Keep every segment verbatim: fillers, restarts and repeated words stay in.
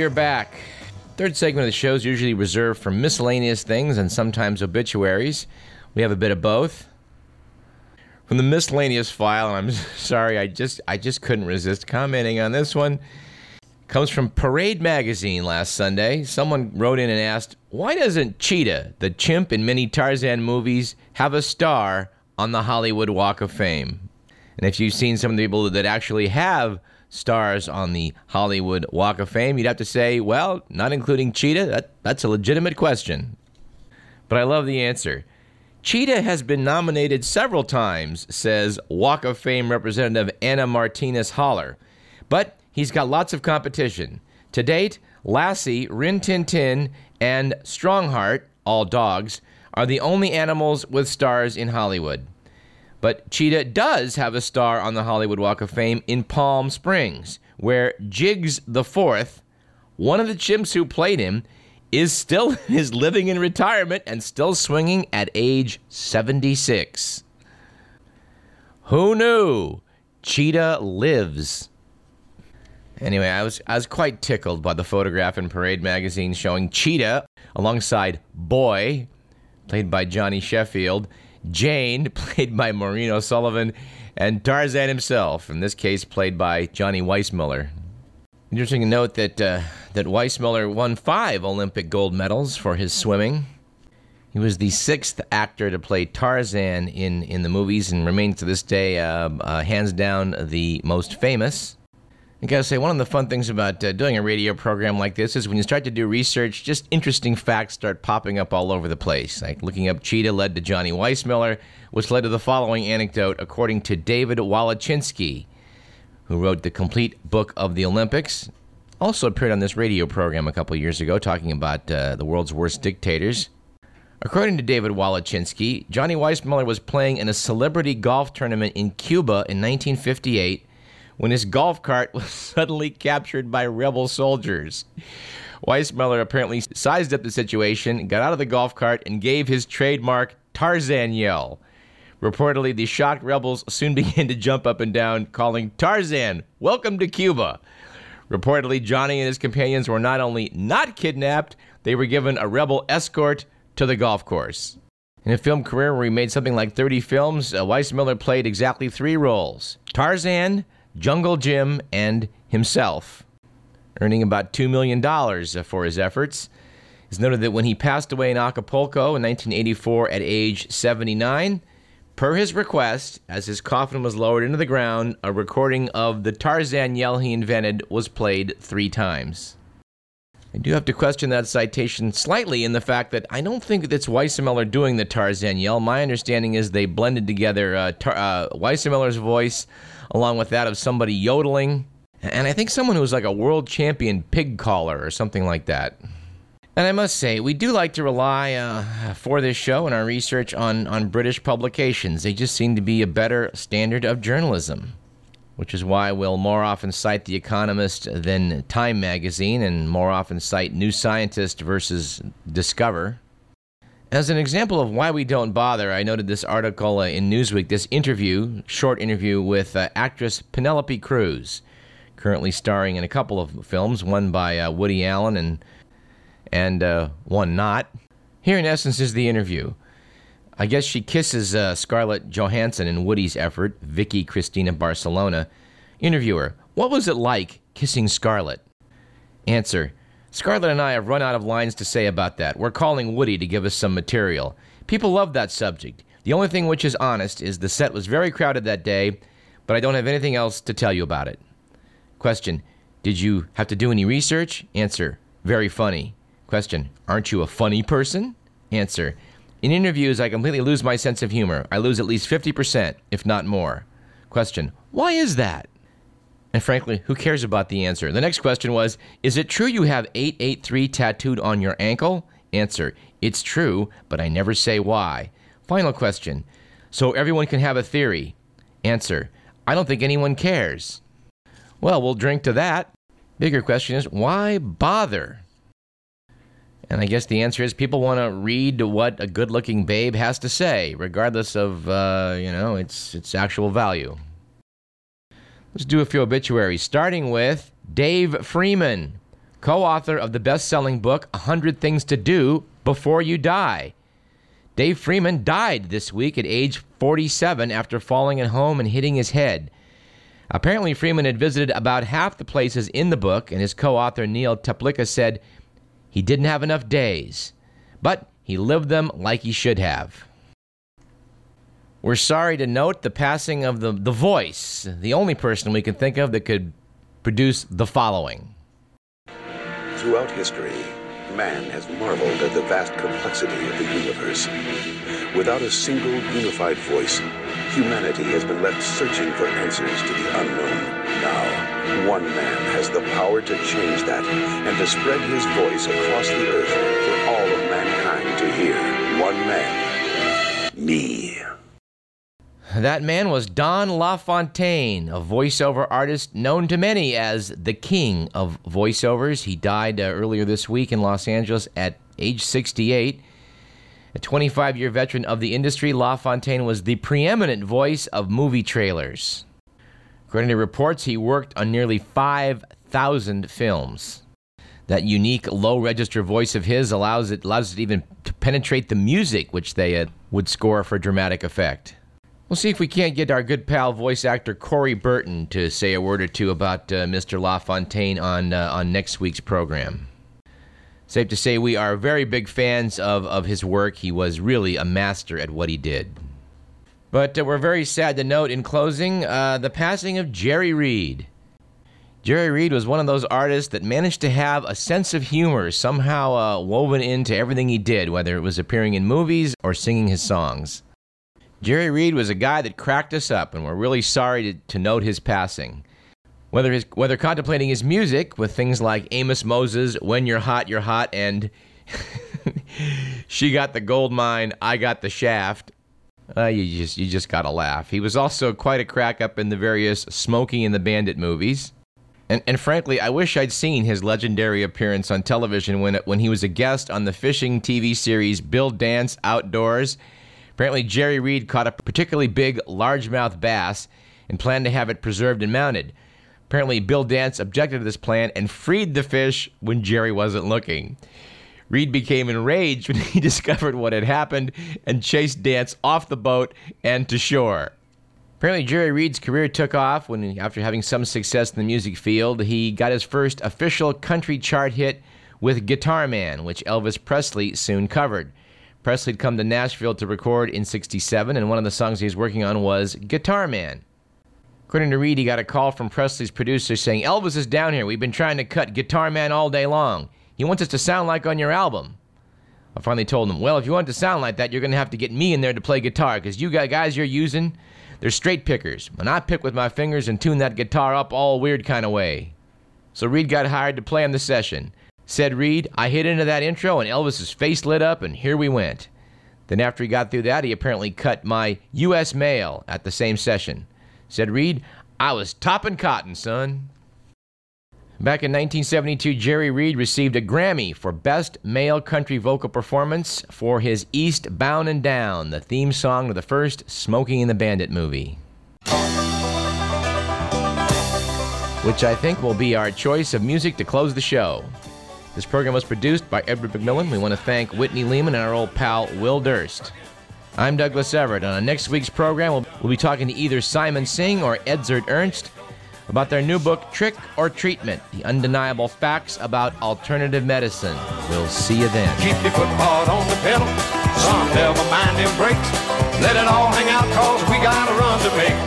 we are back. Third segment of the show is usually reserved for miscellaneous things and sometimes obituaries. We have a bit of both. From the miscellaneous file, and I'm sorry, I just I just couldn't resist commenting on this one. Comes from Parade Magazine last Sunday. Someone wrote in and asked, why doesn't Cheetah, the chimp in many Tarzan movies, have a star on the Hollywood Walk of Fame? And if you've seen some of the people that actually have stars on the Hollywood Walk of Fame, you'd have to say, well, not including Cheetah, that, that's a legitimate question. But I love the answer. Cheetah has been nominated several times, says Walk of Fame representative Anna Martinez-Holler. But he's got lots of competition. To date, Lassie, Rin Tin Tin, and Strongheart, all dogs, are the only animals with stars in Hollywood. But Cheetah does have a star on the Hollywood Walk of Fame in Palm Springs, where Jigs the fourth, one of the chimps who played him, is still is living in retirement and still swinging at age seventy-six. Who knew? Cheetah lives. Anyway, I was I was quite tickled by the photograph in Parade Magazine showing Cheetah alongside Boy, played by Johnny Sheffield, Jane, played by Maureen O'Sullivan, and Tarzan himself, in this case played by Johnny Weissmuller. Interesting to note that uh, that Weissmuller won five Olympic gold medals for his swimming. He was the sixth actor to play Tarzan in, in the movies and remains to this day, uh, uh, hands down, the most famous. I gotta say, one of the fun things about uh, doing a radio program like this is when you start to do research, just interesting facts start popping up all over the place. Like looking up Cheetah led to Johnny Weissmuller, which led to the following anecdote according to David Wallachinski, who wrote the complete book of the Olympics, also appeared on this radio program a couple years ago talking about uh, the world's worst dictators. According to David Wallachinski, Johnny Weissmuller was playing in a celebrity golf tournament in Cuba in nineteen fifty-eight when his golf cart was suddenly captured by rebel soldiers. Weissmuller apparently sized up the situation, got out of the golf cart, and gave his trademark Tarzan yell. Reportedly, the shocked rebels soon began to jump up and down, calling, "Tarzan, welcome to Cuba." Reportedly, Johnny and his companions were not only not kidnapped, they were given a rebel escort to the golf course. In a film career where he made something like thirty films, uh, Weissmuller played exactly three roles: Tarzan, Jungle Jim, and himself, earning about two million dollars uh, for his efforts. It's noted that when he passed away in Acapulco in nineteen eighty-four at age seventy-nine, per his request, as his coffin was lowered into the ground, a recording of the Tarzan yell he invented was played three times. I do have to question that citation slightly in the fact that I don't think it's Weissmuller doing the Tarzan yell. My understanding is they blended together uh, tar- uh, Weissmuller's voice along with that of somebody yodeling, and I think someone who was like a world champion pig caller or something like that. And I must say, we do like to rely uh, for this show and our research on, on British publications. They just seem to be a better standard of journalism, which is why we'll more often cite The Economist than Time magazine and more often cite New Scientist versus Discover. As an example of why we don't bother, I noted this article uh, in Newsweek, this interview, short interview with uh, actress Penelope Cruz, currently starring in a couple of films, one by uh, Woody Allen and and uh, one not. Here, in essence, is the interview. I guess she kisses uh, Scarlett Johansson in Woody's effort, Vicky Cristina Barcelona. Interviewer: what was it like kissing Scarlett? Answer: Scarlett and I have run out of lines to say about that. We're calling Woody to give us some material. People love that subject. The only thing which is honest is the set was very crowded that day, but I don't have anything else to tell you about it. Question: did you have to do any research? Answer: very funny. Question: aren't you a funny person? Answer: in interviews, I completely lose my sense of humor. I lose at least fifty percent, if not more. Question: why is that? And frankly, who cares about the answer? The next question was, is it true you have eight eight three tattooed on your ankle? Answer: it's true, but I never say why. Final question: so everyone can have a theory. Answer: I don't think anyone cares. Well, we'll drink to that. Bigger question is, why bother? And I guess the answer is people want to read what a good-looking babe has to say, regardless of, uh, you know, its its actual value. Let's do a few obituaries, starting with Dave Freeman, co-author of the best-selling book, one hundred Things to Do Before You Die. Dave Freeman died this week at age forty-seven after falling at home and hitting his head. Apparently, Freeman had visited about half the places in the book, and his co-author, Neil Teplica, said he didn't have enough days, but he lived them like he should have. We're sorry to note the passing of the, the voice, the only person we can think of that could produce the following. Throughout history, man has marveled at the vast complexity of the universe. Without a single unified voice, humanity has been left searching for answers to the unknown. Now, one man has the power to change that and to spread his voice across the earth for all of mankind to hear. One man, me. That man was Don LaFontaine, a voiceover artist known to many as the king of voiceovers. He died uh, earlier this week in Los Angeles at age sixty-eight. A twenty-five-year veteran of the industry, LaFontaine was the preeminent voice of movie trailers. According to reports, he worked on nearly five thousand films. That unique low-register voice of his allows it, allows it even to penetrate the music, which they uh, would score for dramatic effect. We'll see if we can't get our good pal voice actor Corey Burton to say a word or two about uh, Mister LaFontaine on uh, on next week's program. Safe to say we are very big fans of, of his work. He was really a master at what he did. But uh, we're very sad to note in closing uh, the passing of Jerry Reed. Jerry Reed was one of those artists that managed to have a sense of humor somehow uh, woven into everything he did, whether it was appearing in movies or singing his songs. Jerry Reed was a guy that cracked us up, and we're really sorry to, to note his passing. Whether his, whether contemplating his music with things like Amos Moses, When You're Hot, You're Hot, and She Got the Gold Mine, I Got the Shaft, uh, you just you just gotta laugh. He was also quite a crack up in the various Smokey and the Bandit movies. And and frankly, I wish I'd seen his legendary appearance on television when when he was a guest on the fishing T V series Bill Dance Outdoors. Apparently, Jerry Reed caught a particularly big largemouth bass and planned to have it preserved and mounted. Apparently, Bill Dance objected to this plan and freed the fish when Jerry wasn't looking. Reed became enraged when he discovered what had happened and chased Dance off the boat and to shore. Apparently, Jerry Reed's career took off when, after having some success in the music field, he got his first official country chart hit with Guitar Man, which Elvis Presley soon covered. Presley had come to Nashville to record in sixty-seven, and one of the songs he was working on was Guitar Man. According to Reed, he got a call from Presley's producer saying, Elvis is down here. We've been trying to cut Guitar Man all day long. He wants us to sound like on your album. I finally told him, well, if you want it to sound like that, you're going to have to get me in there to play guitar, because you guys you're using, they're straight pickers. And I pick with my fingers and tune that guitar up all weird kind of way. So Reed got hired to play on the session. Said Reed, I hit into that intro and Elvis's face lit up and here we went. Then after he got through that, he apparently cut my U S Mail at the same session. Said Reed, I was topping cotton, son. Back in nineteen seventy-two, Jerry Reed received a Grammy for Best Male Country Vocal Performance for his East Bound and Down, the theme song to the first Smokey and the Bandit movie. Which I think will be our choice of music to close the show. This program was produced by Edward McMillan. We want to thank Whitney Lehman and our old pal, Will Durst. I'm Douglas Everett. On next week's program, we'll be talking to either Simon Singh or Edzard Ernst about their new book, Trick or Treatment: The Undeniable Facts About Alternative Medicine. We'll see you then. Keep your foot hard on the pedal. Some never mind them brakes. Let it all hang out, cause we got a run to make.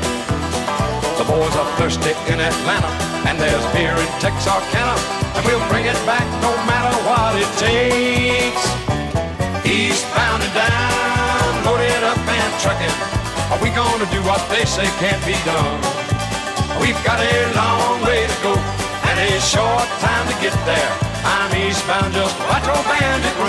The boys are thirsty in Atlanta, and there's beer in Texarkana, and we'll bring it back no matter what it takes. Eastbound and down, loaded up and trucking. Are we gonna do what they say can't be done? We've got a long way to go, and a short time to get there. I'm eastbound, just watch your bandit.